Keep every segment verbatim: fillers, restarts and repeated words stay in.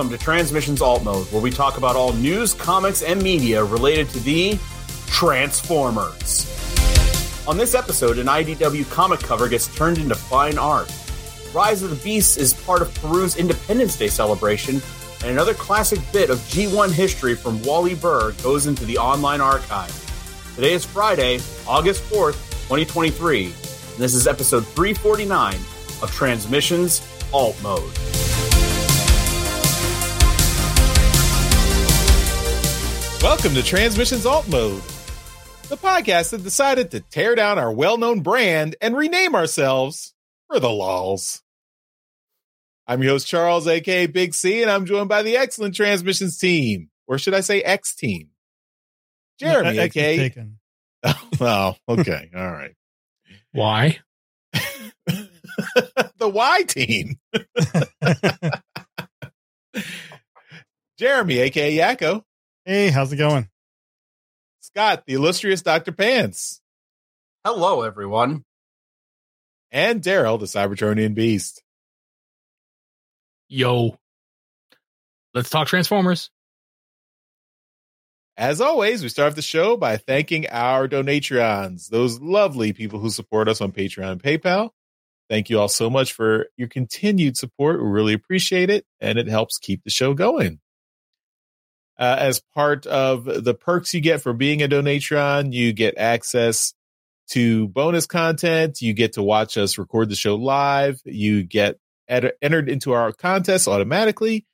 Welcome to Transmissions Alt Mode, where we talk about all news, comics, and media related to the Transformers. On this episode, an I D W comic cover gets turned into fine art. Rise of the Beasts is part of Peru's Independence Day celebration, and another classic bit of G one history from Wally Burr goes into the online archive. Today is Friday, August fourth, twenty twenty-three, and this is episode three forty-nine of Transmissions Alt Mode. Welcome to Transmissions Alt Mode, the podcast that decided to tear down our well-known brand and rename ourselves for the lols. I'm your host, Charles, a k a. Big C, and I'm joined by the excellent Transmissions team, or should I say X team? Jeremy, no, a k a. Oh, okay. All right. Why? The Y team. Jeremy, a k a. Yakko. Hey, how's it going? Scott, the illustrious Doctor Pants. Hello, everyone. And Daryl, the Cybertronian Beast. Yo. Let's talk Transformers. As always, we start off the show by thanking our Donatrons, those lovely people who support us on Patreon and PayPal. Thank you all so much for your continued support. We really appreciate it, and it helps keep the show going. Uh, as part of the perks you get for being a Donatron, you get access to bonus content. You get to watch us record the show live. You get ed- entered into our contests automatically.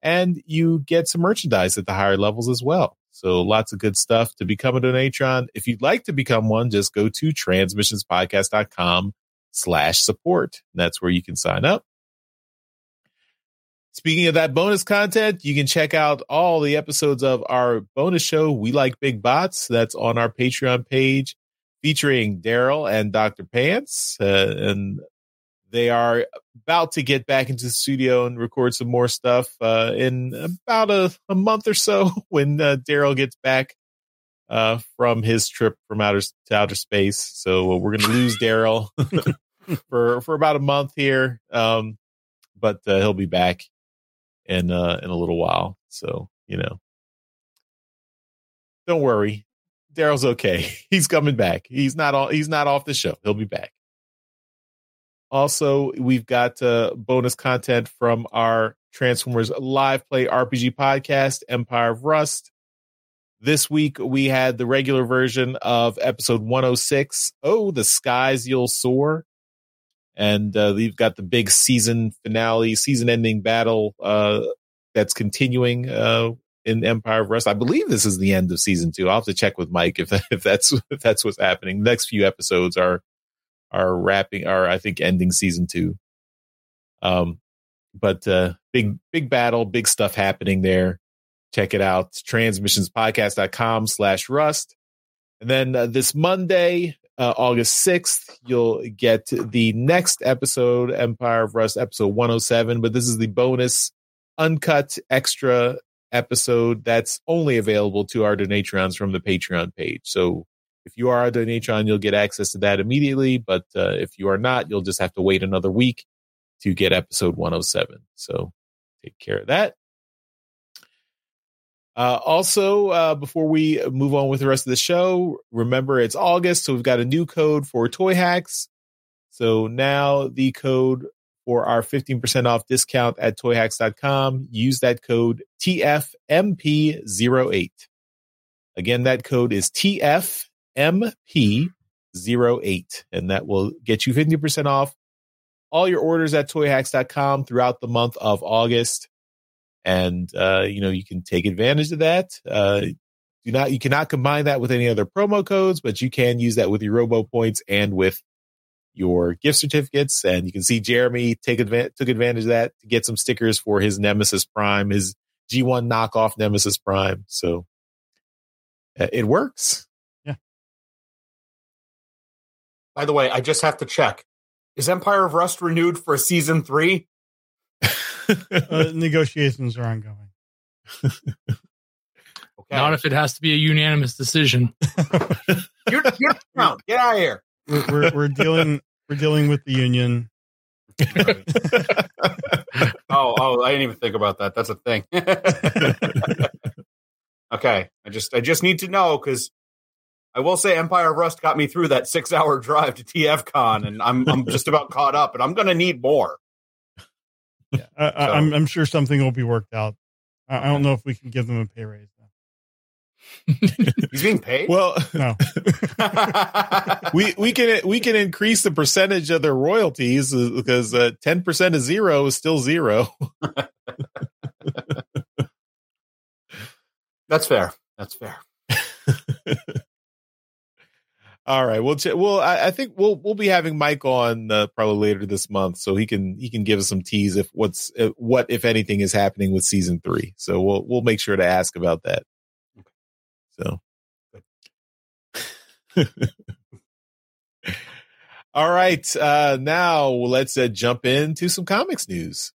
And you get some merchandise at the higher levels as well. So lots of good stuff to become a Donatron. If you'd like to become one, just go to transmissionspodcast.com slash support. That's where you can sign up. Speaking of that bonus content, you can check out all the episodes of our bonus show, We Like Big Bots. That's on our Patreon page, featuring Daryl and Doctor Pants. Uh, and they are about to get back into the studio and record some more stuff uh, in about a, a month or so when uh, Daryl gets back uh, from his trip from outer to outer space. So uh, we're going to lose Daryl for, for about a month here. Um, but uh, he'll be back in uh in a little while, so you know, don't worry, Daryl's okay. He's coming back. He's not all he's not off the show. He'll be back. Also, we've got uh bonus content from our Transformers live play R P G podcast, Empire of Rust. This week we had the regular version of episode one oh six, Oh the Skies You'll Soar. And uh, we've got the big season finale, season ending battle uh, that's continuing uh, in Empire of Rust. I believe this is the end of season two. I'll have to check with Mike if if that's if that's what's happening. The next few episodes are are wrapping, are I think ending season two. Um, but uh, big big battle, big stuff happening there. Check it out, transmissionspodcast.com slash rust. And then uh, this Monday, Uh, August sixth, you'll get the next episode, Empire of Rust, episode one oh seven. But this is the bonus, uncut, extra episode that's only available to our Donatrons from the Patreon page. So if you are a Donatron, you'll get access to that immediately. But uh, if you are not, you'll just have to wait another week to get episode one oh seven. So take care of that. Uh, also, uh, before we move on with the rest of the show, remember it's August, so we've got a new code for Toy Hacks. So now the code for our fifteen percent off discount at toy hacks dot com, use that code T F M P zero eight. Again, that code is T F M P zero eight, and that will get you fifteen percent off all your orders at toy hacks dot com throughout the month of August. And, uh, you know, you can take advantage of that. Uh, do not, you cannot combine that with any other promo codes, but you can use that with your Robo points and with your gift certificates. And you can see Jeremy take advantage, took advantage of that to get some stickers for his Nemesis Prime, his G one knockoff Nemesis Prime. So uh, it works. Yeah. By the way, I just have to check. Is Empire of Rust renewed for season three? Uh, negotiations are ongoing. Okay. Not if it has to be a unanimous decision. you're, you're no, get out of here. We're, we're, we're dealing. We're dealing with the union. Oh, oh, I didn't even think about that. That's a thing. Okay. I just I just need to know, because I will say Empire of Rust got me through that six hour drive to T F Con, and I'm I'm just about caught up, and I'm gonna need more. Yeah. I, I, so. I'm I'm sure something will be worked out. I, okay. I don't know if we can give them a pay raise. He's being paid? Well, no. we we can we can increase the percentage of their royalties, because uh, ten percent of zero is still zero. That's fair. That's fair. All right. Well, ch- well, I, I think we'll we'll be having Mike on uh, probably later this month, so he can he can give us some tease if what's uh, what if anything is happening with season three. So we'll we'll make sure to ask about that. So, all right. Uh, now let's uh, jump into some comics news.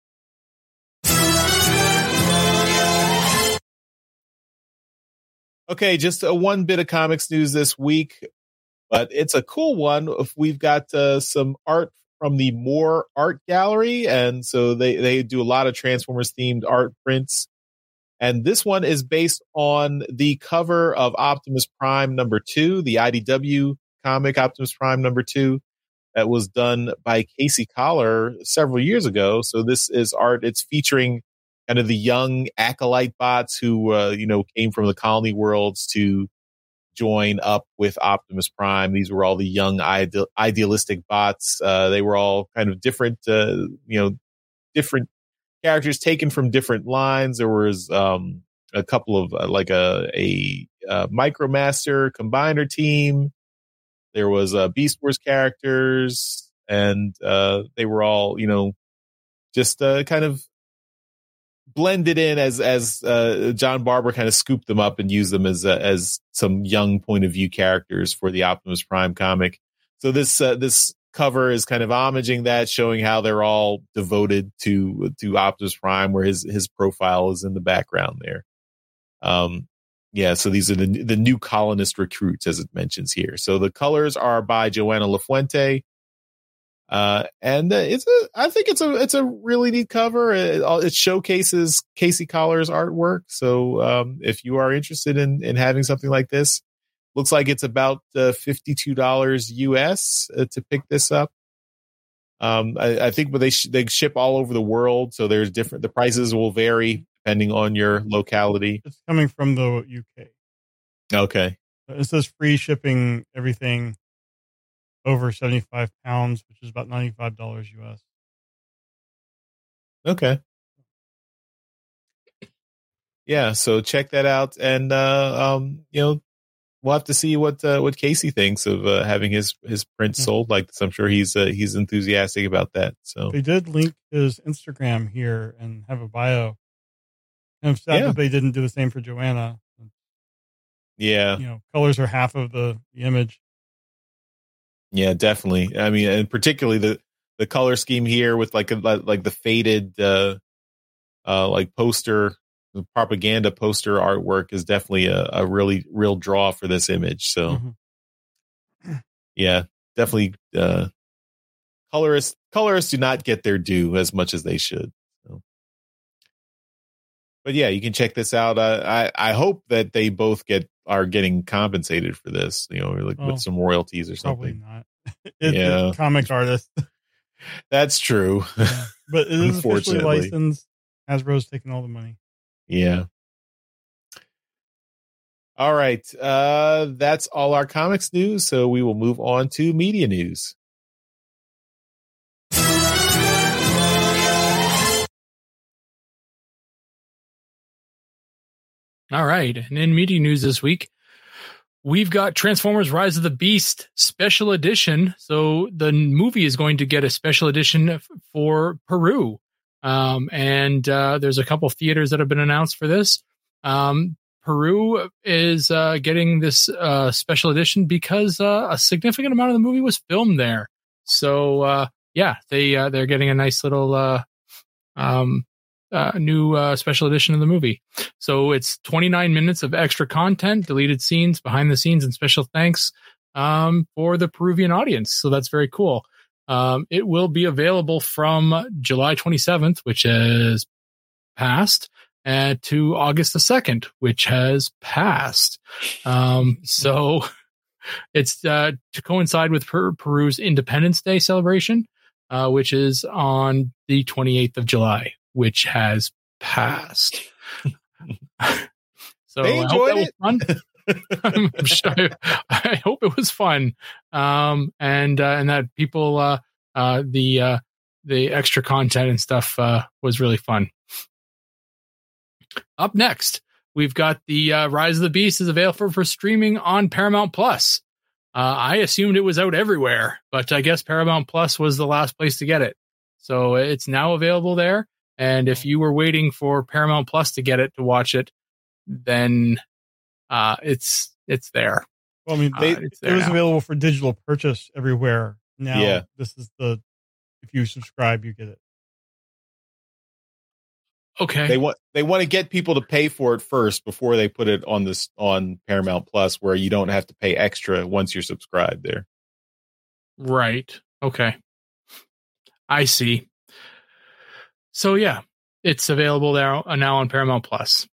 Okay, just uh, one bit of comics news this week, but it's a cool one. If we've got uh, some art from the Moore Art Gallery, and so they they do a lot of Transformers themed art prints. And this one is based on the cover of Optimus Prime number two, the I D W comic Optimus Prime number two, that was done by Casey Collar several years ago. So this is art. It's featuring kind of the young acolyte bots who, uh, you know, came from the colony worlds to join up with Optimus Prime. These were all the young ideal- idealistic bots. Uh, they were all kind of different, uh, you know, different characters taken from different lines. There was um, a couple of uh, like a, a, a Micromaster Combiner team. There was uh, Beast Wars characters, and uh, they were all, you know, just uh, kind of blended in as as uh, John Barber kind of scooped them up and used them as uh, as some young point of view characters for the Optimus Prime comic. So this uh, this. cover is kind of homaging that, showing how they're all devoted to to Optimus Prime, where his his profile is in the background there. Um, yeah, so these are the the new colonist recruits, as it mentions here. So the colors are by Joanna Lafuente, uh, and uh, it's a I think it's a it's a really neat cover. It, it showcases Casey Collar's artwork. So um, if you are interested in in having something like this. Looks like it's about uh, fifty-two dollars U S uh, to pick this up. Um, I, I think but they sh- they ship all over the world, so there's different. The prices will vary depending on your locality. It's coming from the U K. Okay. So it says free shipping, everything over seventy-five pounds, which is about ninety-five dollars U S. Okay. Yeah, so check that out, and uh, um, you know. We'll have to see what uh, what Casey thinks of uh, having his his print sold like this. I'm sure he's uh, he's enthusiastic about that. So they did link his Instagram here and have a bio. And I'm sad yeah. that they didn't do the same for Joanna. Yeah, you know, colors are half of the, the image. Yeah, definitely. I mean, and particularly the, the color scheme here with like a, like the faded uh, uh, like poster. The propaganda poster artwork is definitely a, a really real draw for this image. So mm-hmm. yeah, definitely uh, colorists, colorists do not get their due as much as they should. So. But yeah, you can check this out. Uh, I, I hope that they both get, are getting compensated for this, you know, like well, with some royalties or something. Probably not. It's yeah. a comic artist. That's true. Yeah. But it is officially licensed. Hasbro's taking all the money. Yeah. All right. Uh, that's all our comics news. So we will move on to media news. All right. And in media news this week, we've got Transformers Rise of the Beast special edition. So the movie is going to get a special edition for Peru. Um, and, uh, there's a couple theaters that have been announced for this. Um, Peru is, uh, getting this, uh, special edition because, uh, a significant amount of the movie was filmed there. So, uh, yeah, they, uh, they're getting a nice little, uh, um, uh, new, uh, special edition of the movie. So it's twenty-nine minutes of extra content, deleted scenes, behind the scenes, and special thanks, um, for the Peruvian audience. So that's very cool. Um, it will be available from July twenty-seventh, which is past, and to August the second, which has passed. Um, so it's uh, to coincide with per- Peru's Independence Day celebration, uh, which is on the twenty-eighth of July, which has passed. So they enjoyed it. Was fun. I'm sure, I hope it was fun, um, and uh, and that people uh, uh, the uh, the extra content and stuff uh, was really fun. Up next, we've got the uh, Rise of the Beasts is available for, for streaming on Paramount Plus. Uh, I assumed it was out everywhere, but I guess Paramount Plus was the last place to get it, so it's now available there. And if you were waiting for Paramount Plus to get it to watch it, then Uh, it's it's there. Well, I mean, they, uh, it's there it was now. Available for digital purchase everywhere. Now, yeah. This is the if you subscribe, you get it. Okay. They want they want to get people to pay for it first before they put it on this on Paramount Plus, where you don't have to pay extra once you're subscribed there. Right. Okay. I see. So yeah, it's available there now on Paramount Plus.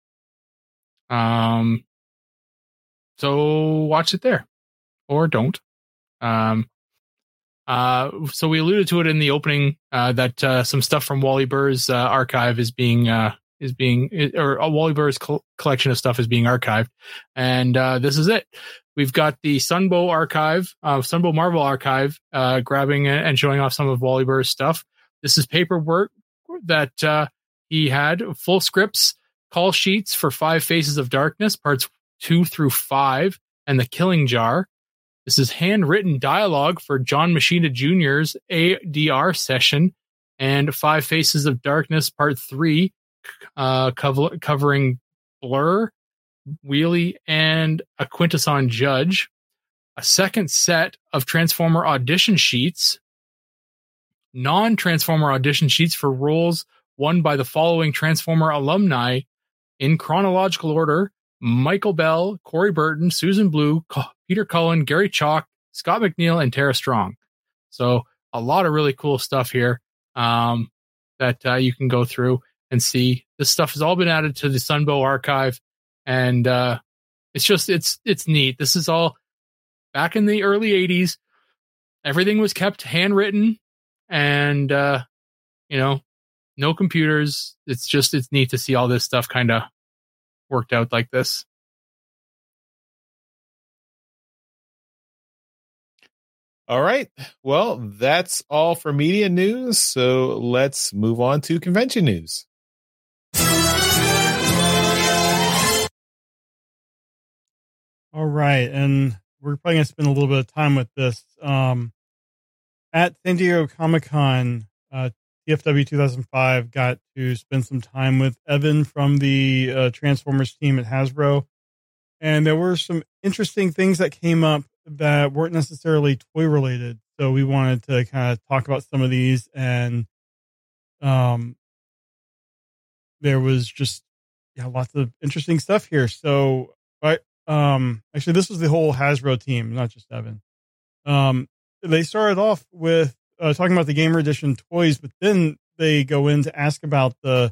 Um. So watch it there or don't. Um, uh, so we alluded to it in the opening uh, that uh, some stuff from Wally Burr's uh, archive is being uh, is being or uh, Wally Burr's col- collection of stuff is being archived. And uh, this is it. We've got the Sunbow archive, uh, Sunbow Marvel archive, uh, grabbing and showing off some of Wally Burr's stuff. This is paperwork that uh, he had, full scripts, call sheets for Five Faces of Darkness, parts two through five, and The Killing Jar. This is handwritten dialogue for John Machida Junior's A D R session and Five Faces of Darkness Part three, uh, cover- covering Blur, Wheelie, and a Quintesson Judge. A second set of Transformer audition sheets, non-Transformer audition sheets for roles won by the following Transformer alumni in chronological order: Michael Bell, Corey Burton, Susan Blue, Peter Cullen, Gary Chalk, Scott McNeil, and Tara Strong. So a lot of really cool stuff here um, that uh, you can go through and see. This stuff has all been added to the Sunbow archive, and uh, it's just it's it's neat. This is all back in the early eighties. Everything was kept handwritten, and uh, you know, no computers. It's just it's neat to see all this stuff kind of worked out like this. All right. Well, that's all for media news. So let's move on to convention news. All right. And we're probably going to spend a little bit of time with this. Um, at San Diego Comic-Con, uh, T F W two thousand five got to spend some time with Evan from the uh, Transformers team at Hasbro. And there were some interesting things that came up that weren't necessarily toy related. So we wanted to kind of talk about some of these. And um, there was just yeah, lots of interesting stuff here. So I, um, actually, this was the whole Hasbro team, not just Evan. Um, they started off with Uh, talking about the Gamer Edition toys, but then they go in to ask about the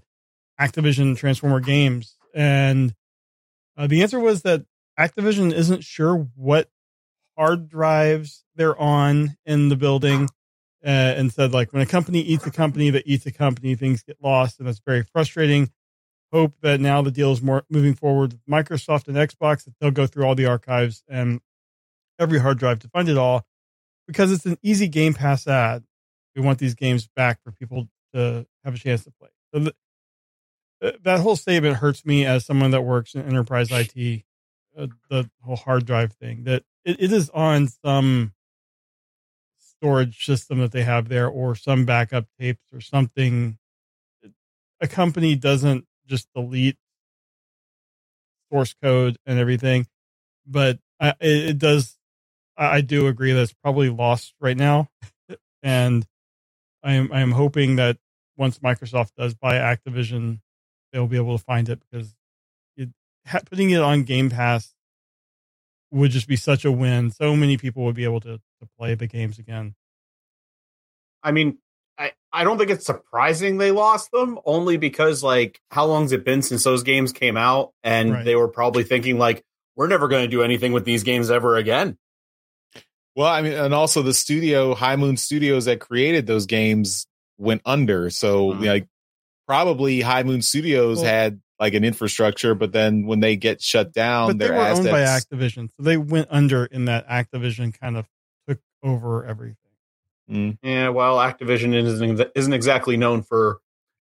Activision Transformer games. And uh, the answer was that Activision isn't sure what hard drives they're on in the building. Uh, and said, like, when a company eats a company that eats a company, things get lost. And that's very frustrating. Hope that now the deal is more moving forward with Microsoft and Xbox, that they'll go through all the archives and every hard drive to find it all. Because it's an easy Game Pass ad, we want these games back for people to have a chance to play. So th- that whole statement hurts me as someone that works in enterprise I T. Uh, the whole hard drive thing, that it, it is on some storage system that they have there, or some backup tapes or something. A company doesn't just delete source code and everything, but I, it, it does. I do agree that it's probably lost right now. And I am, I am hoping that once Microsoft does buy Activision, they'll be able to find it, because it, putting it on Game Pass would just be such a win. So many people would be able to, to play the games again. I mean, I, I don't think it's surprising they lost them, only because, like, how long's it been since those games came out? And right. they were probably thinking, like, we're never going to do anything with these games ever again. Well, I mean, and also the studio, High Moon Studios, that created those games went under. So, mm-hmm. like, probably High Moon Studios well, had, like, an infrastructure, but then when they get shut down, but their they were assets... owned by Activision, so they went under in that Activision kind of took over everything. Mm. Yeah, well, Activision isn't isn't exactly known for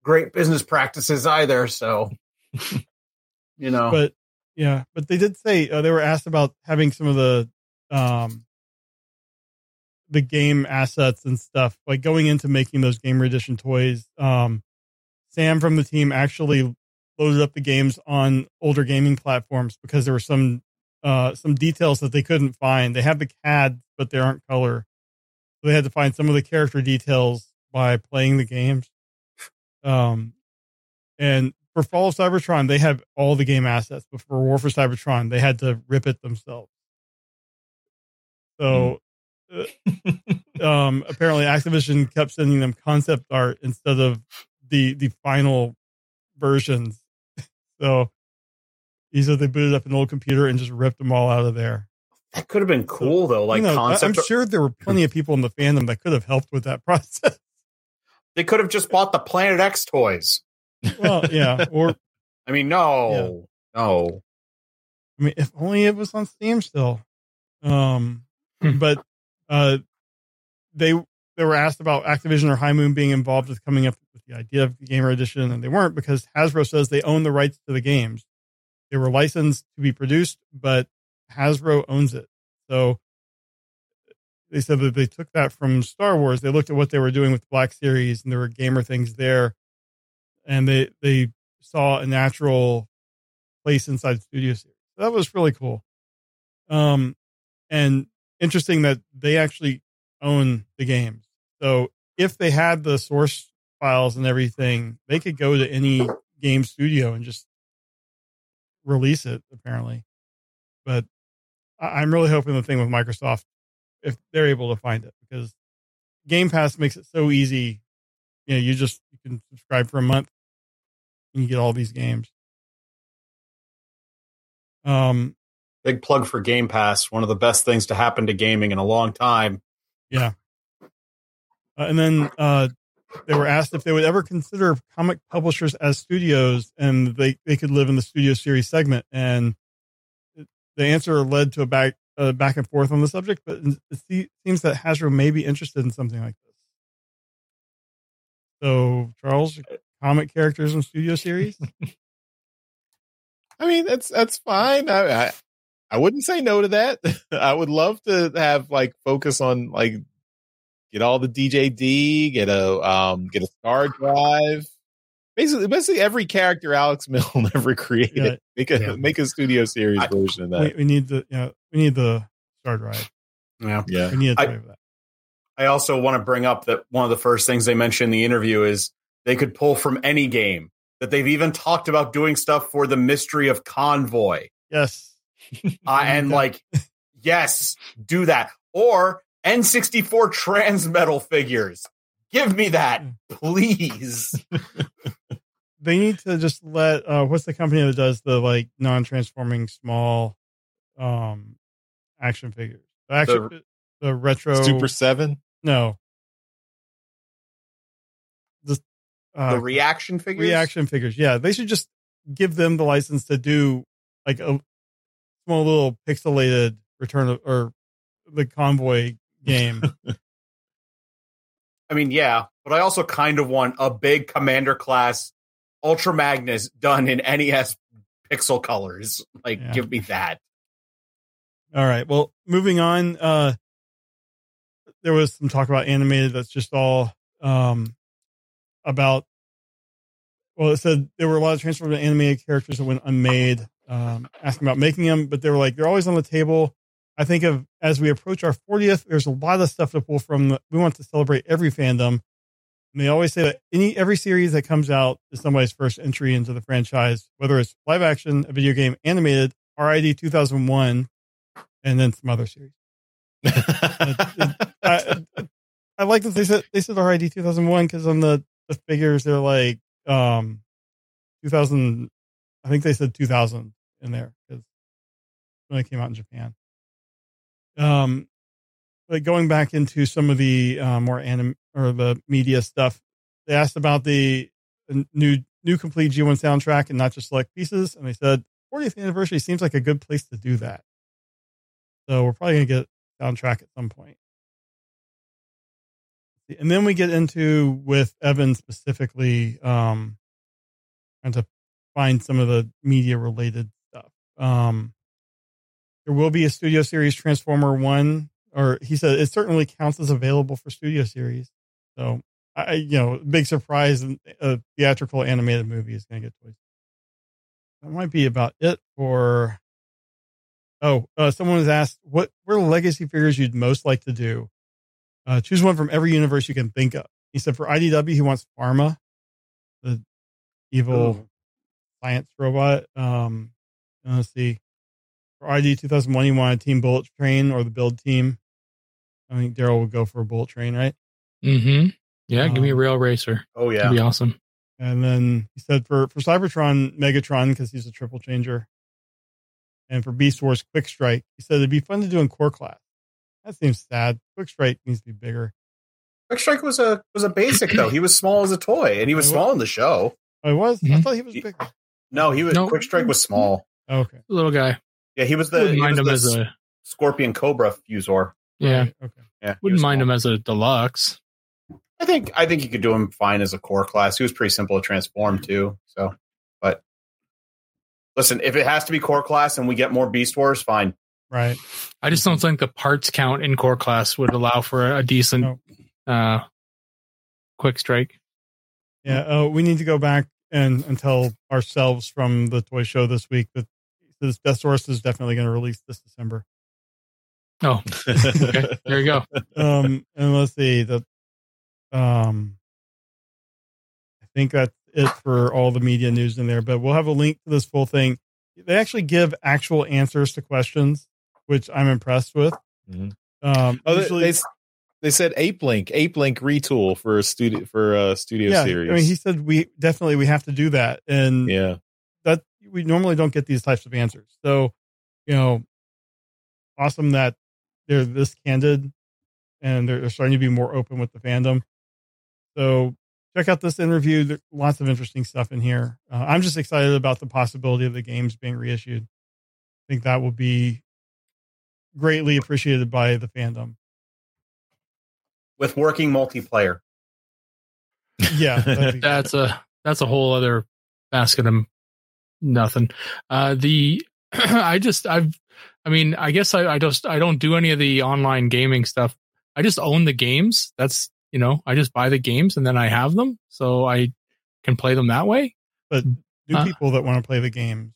great business practices either. So, you know, but yeah, but they did say uh, they were asked about having some of the um, the game assets and stuff, like going into making those Gamer Edition toys. Um, Sam from the team actually loaded up the games on older gaming platforms because there were some uh, some details that they couldn't find. They have the C A D, but they aren't color. So they had to find some of the character details by playing the games. Um, and for Fall of Cybertron, they have all the game assets, but for War for Cybertron, they had to rip it themselves. So uh, um, apparently Activision kept sending them concept art instead of the, the final versions. So he said they booted up an old computer and just ripped them all out of there. That could have been cool, though. Like, you know, concept. I'm sure there were plenty of people in the fandom that could have helped with that process. They could have just bought the Planet X toys. Well, yeah. Or, I mean, no, yeah. no. I mean, if only it was on Steam still. Um, but uh, they they were asked about Activision or High Moon being involved with coming up with the idea of the Gamer Edition, and they weren't because Hasbro says they own the rights to the games. They were licensed to be produced, but Hasbro owns it. So they said that they took that from Star Wars. They looked at what they were doing with Black Series, and there were gamer things there, and they they saw a natural place inside Studio Series. So that was really cool. Um, and interesting that they actually own the games. So if they had the source files and everything, they could go to any game studio and just release it, apparently. But I'm really hoping the thing with Microsoft, if they're able to find it, because Game Pass makes it so easy. You know, you just you can subscribe for a month and you get all these games. Um, big plug for Game Pass, one of the best things to happen to gaming in a long time. Yeah. Uh, and then uh, they were asked if they would ever consider comic publishers as studios, and they, they could live in the Studio Series segment. And the answer led to a back uh, back and forth on the subject, but it seems that Hasbro may be interested in something like this. So, Charles, comic characters in Studio Series? I mean, that's that's fine. I, I I wouldn't say no to that. I would love to have, like, focus on, like, get all the D J D, get a um, get a Star Drive. Basically, basically every character Alex Milne ever created, yeah. make a yeah. make a Studio Series I, version of that. We, we need the yeah, we need the Star Drive. Yeah, yeah. We need a drive I, of that. I also want to bring up that one of the first things they mentioned in the interview is they could pull from any game. That they've even talked about doing stuff for the Mystery of Convoy. Yes, uh, and like yes, do that or N sixty-four Transmetal figures. Give me that, please. They need to just let uh, what's the company that does the like non-transforming small um, action figures? The, action, the, the retro Super Seven? No, the, uh, the reaction figures. Reaction figures. Yeah, they should just give them the license to do like a small little pixelated Return of or the Convoy game. I mean, yeah, but I also kind of want a big Commander class Ultra Magnus done in N E S pixel colors. Like, yeah. Give me that. All right. Well, moving on. Uh, there was some talk about animated. That's just all um, about. Well, it said there were a lot of transferred animated characters that went unmade. Um, asking about making them, but they were like, they're always on the table. I think of as we approach our fortieth, there's a lot of stuff to pull from. We want to celebrate every fandom. And they always say that any every series that comes out is somebody's first entry into the franchise, whether it's live action, a video game, animated, R I D two thousand one, and then some other series. I, I, I like that they said they said R I D two thousand one because on the, the figures they're like um two thousand. I think they said two thousand in there because when it came out in Japan. Um, but going back into some of the uh, more anime or the media stuff, they asked about the, the new new complete G one soundtrack and not just select pieces, and they said fortieth anniversary seems like a good place to do that. So we're probably going to get soundtrack at some point. And then we get into, with Evan specifically, um, trying to find some of the media-related stuff. Um, there will be a Studio Series Transformer one, or he said it certainly counts as available for Studio Series. So, I, you know, big surprise, a theatrical animated movie is going to get toys. That might be about it for... Oh, uh, someone was asked, what were legacy figures you'd most like to do? Uh, choose one from every universe you can think of. He said for I D W, he wants Pharma, the evil oh. science robot. Um, let's see. For I D two thousand one, he wanted Team Bullet Train or the Build Team. I think Daryl would go for a Bullet Train, right? Mm-hmm. Yeah, um, give me a rail racer. Oh, yeah. That'd be awesome. And then he said for, for Cybertron, Megatron, because he's a triple changer. And for Beast Wars, Quick Strike. He said it'd be fun to do in core class. That seems sad. Quick Strike needs to be bigger. Quick Strike was a was a basic though. He was small as a toy, and he was, was small in the show. I was. Mm-hmm. I thought he was bigger. No, he was. Nope. Quick Strike was small. Oh, okay, little guy. Yeah, he was the, he was the as a, Scorpion Cobra Fusor. Yeah. Right. Okay. Yeah. Wouldn't mind small. Him as a deluxe. I think I think you could do him fine as a core class. He was pretty simple to transform too. So, but listen, if it has to be core class and we get more Beast Wars, fine. Right. I just don't think the parts count in core class would allow for a decent oh. uh, Quick Strike. Yeah. Oh, we need to go back and, and tell ourselves from the toy show this week that this Death Source is definitely going to release this December. Oh, okay. There you go. Um, and let's see the, um, I think that's it for all the media news in there, but we'll have a link to this full thing. They actually give actual answers to questions, which I'm impressed with. Mm-hmm. Um, oh, usually, they, they said Ape Link, Ape Link retool for a studio for a Studio yeah, Series. I mean, he said we definitely we have to do that, and yeah, that we normally don't get these types of answers. So, you know, awesome that they're this candid, and they're, they're starting to be more open with the fandom. So. Check out this interview. There's lots of interesting stuff in here. Uh, I'm just excited about the possibility of the games being reissued. I think that will be greatly appreciated by the fandom. With working multiplayer. Yeah. That'd be that's a, that's a whole other basket of nothing. Uh, the, I just, I've, I mean, I guess I, I just, I don't do any of the online gaming stuff. I just own the games. That's, You know, I just buy the games and then I have them, so I can play them that way. But new uh, people that want to play the games,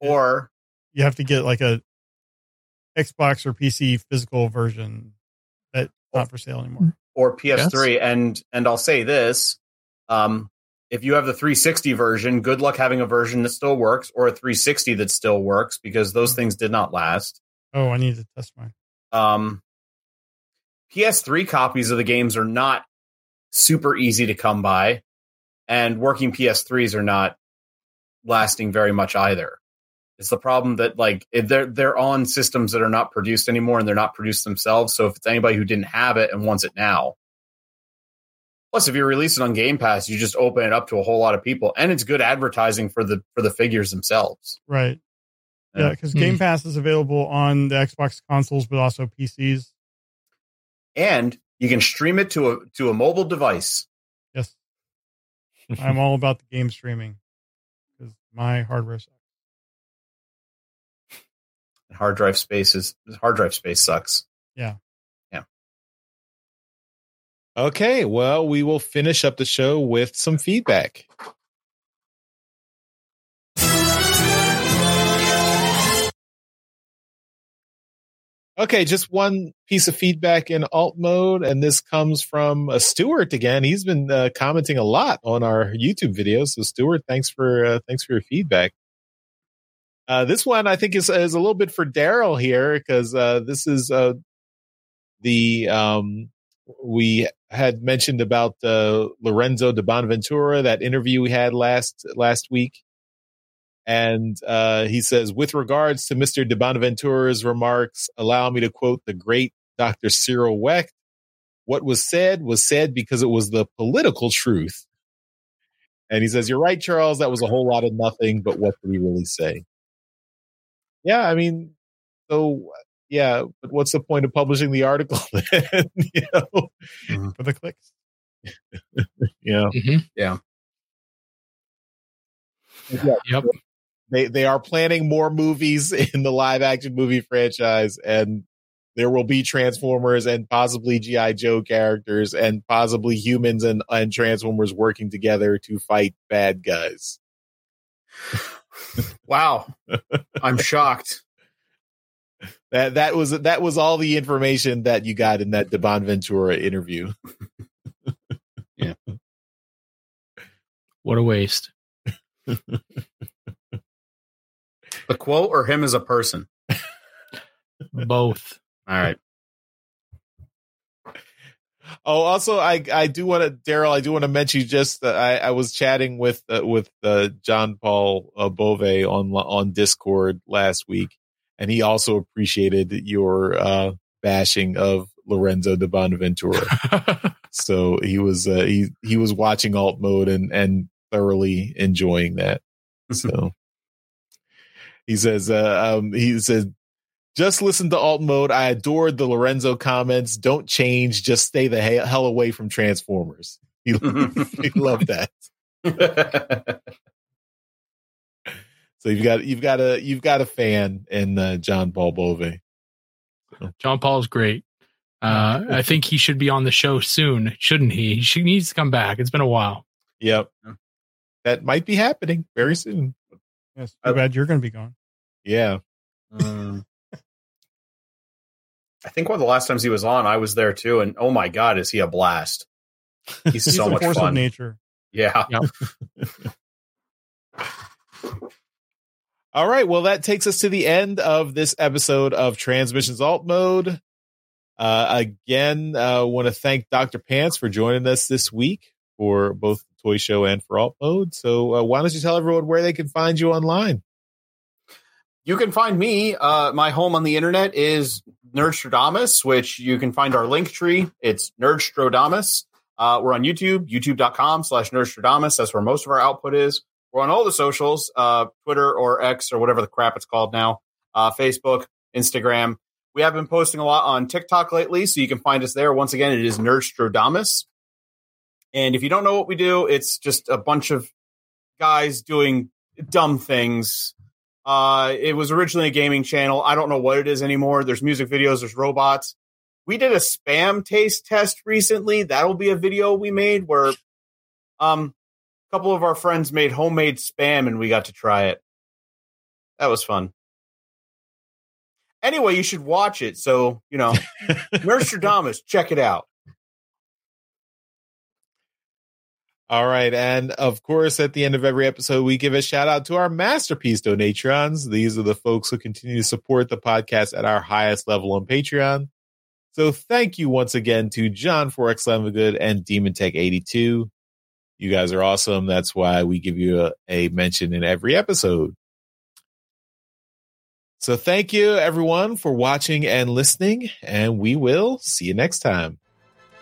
or you have to get like a Xbox or P C physical version that's not for sale anymore, or P S three. Yes. And and I'll say this: um, if you have the three sixty version, good luck having a version that still works or a three sixty that still works, because those things did not last. Oh, I need to test mine. Um. P S three copies of the games are not super easy to come by, and working P S threes are not lasting very much either. It's the problem that like they're they're on systems that are not produced anymore, and they're not produced themselves. So if it's anybody who didn't have it and wants it now, plus if you're releasing on Game Pass, you just open it up to a whole lot of people, and it's good advertising for the for the figures themselves. Right. Yeah, because yeah, Game mm. Pass is available on the Xbox consoles, but also P Cs. And you can stream it to a to a mobile device. Yes, I'm all about the game streaming because my hardware sucks. And hard drive space is hard drive space sucks. Yeah, yeah. Okay, well, we will finish up the show with some feedback. Okay, just one piece of feedback in alt mode, and this comes from uh, Stuart again. He's been uh, commenting a lot on our YouTube videos. So, Stuart, thanks for uh, thanks for your feedback. Uh, this one, I think, is is a little bit for Daryl here because uh, this is uh, the um, we had mentioned about uh, Lorenzo de Bonventura, that interview we had last last week. And uh, he says, with regards to Mister de Bonventura's remarks, allow me to quote the great Doctor Cyril Wecht. What was said was said because it was the political truth. And he says, you're right, Charles. That was a whole lot of nothing, but what did he really say? Yeah, I mean, so, yeah, but what's the point of publishing the article then? You know? Mm-hmm. For the clicks. Yeah. Mm-hmm. Yeah. Yeah. Yep. They they are planning more movies in the live action movie franchise, and there will be Transformers and possibly G I. Joe characters and possibly humans and, and Transformers working together to fight bad guys. Wow. I'm shocked. That that was that was all the information that you got in that de Bonventura interview. Yeah. What a waste. The quote or him as a person? Both. All right. Oh, also, I I do want to, Daryl, I do want to mention just that I, I was chatting with uh, with uh, John Paul uh, Bove on on Discord last week, and he also appreciated your uh, bashing of Lorenzo de Bonaventura. So he was uh, he he was watching alt mode and and thoroughly enjoying that. So he says uh, um, he says. Just listen to alt mode. I adored the Lorenzo comments. Don't change. Just stay the hell away from Transformers. He, he loved that. So you've got you've got a you've got a fan in uh, John Paul Bove. John Paul's great. Uh, I think he should be on the show soon, shouldn't he? He, should, he needs to come back. It's been a while. Yep, that might be happening very soon. Yes, too bad you're going to be gone. Yeah. Um, I think one of the last times he was on, I was there too, and oh my god, is he a blast! He's, He's so much force fun. Of nature, yeah. Yep. All right, well, that takes us to the end of this episode of Transmissions Alt Mode. Uh, again, I uh, want to thank Doctor Pants for joining us this week for both the Toy Show and for Alt Mode. So, uh, why don't you tell everyone where they can find you online? You can find me. Uh, my home on the internet is Nerdstradamus, which you can find our link tree. It's Nerdstradamus. Uh, we're on YouTube, youtube.com slash Nerdstradamus. That's where most of our output is. We're on all the socials, uh, Twitter or X or whatever the crap it's called now, uh, Facebook, Instagram. We have been posting a lot on TikTok lately, so you can find us there. Once again, it is Nerdstradamus. And if you don't know what we do, it's just a bunch of guys doing dumb things. Uh, it was originally a gaming channel. I don't know what it is anymore. There's music videos. There's robots. We did a spam taste test recently. That'll be a video we made where um, a couple of our friends made homemade spam and we got to try it. That was fun. Anyway, you should watch it. So, you know, Nerdstradamus, check it out. All right. And of course, at the end of every episode, we give a shout out to our masterpiece Donatrons. These are the folks who continue to support the podcast at our highest level on Patreon. So thank you once again to John Forex Lamagood and Demon Tech eighty-two. You guys are awesome. That's why we give you a, a mention in every episode. So thank you everyone for watching and listening, and we will see you next time.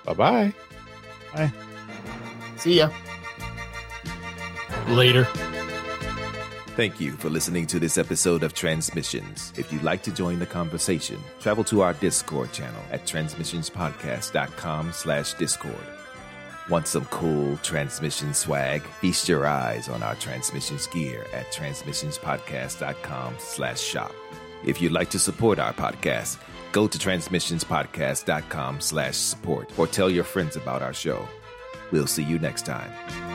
Bye-bye. Bye. See ya. Later. Thank you for listening to this episode of Transmissions. If you'd like to join the conversation, travel to our Discord channel at transmissionspodcast.com slash Discord. Want some cool transmission swag? Feast your eyes on our transmissions gear at transmissionspodcast.com slash shop. If you'd like to support our podcast, go to transmissionspodcast.com slash support or tell your friends about our show. We'll see you next time.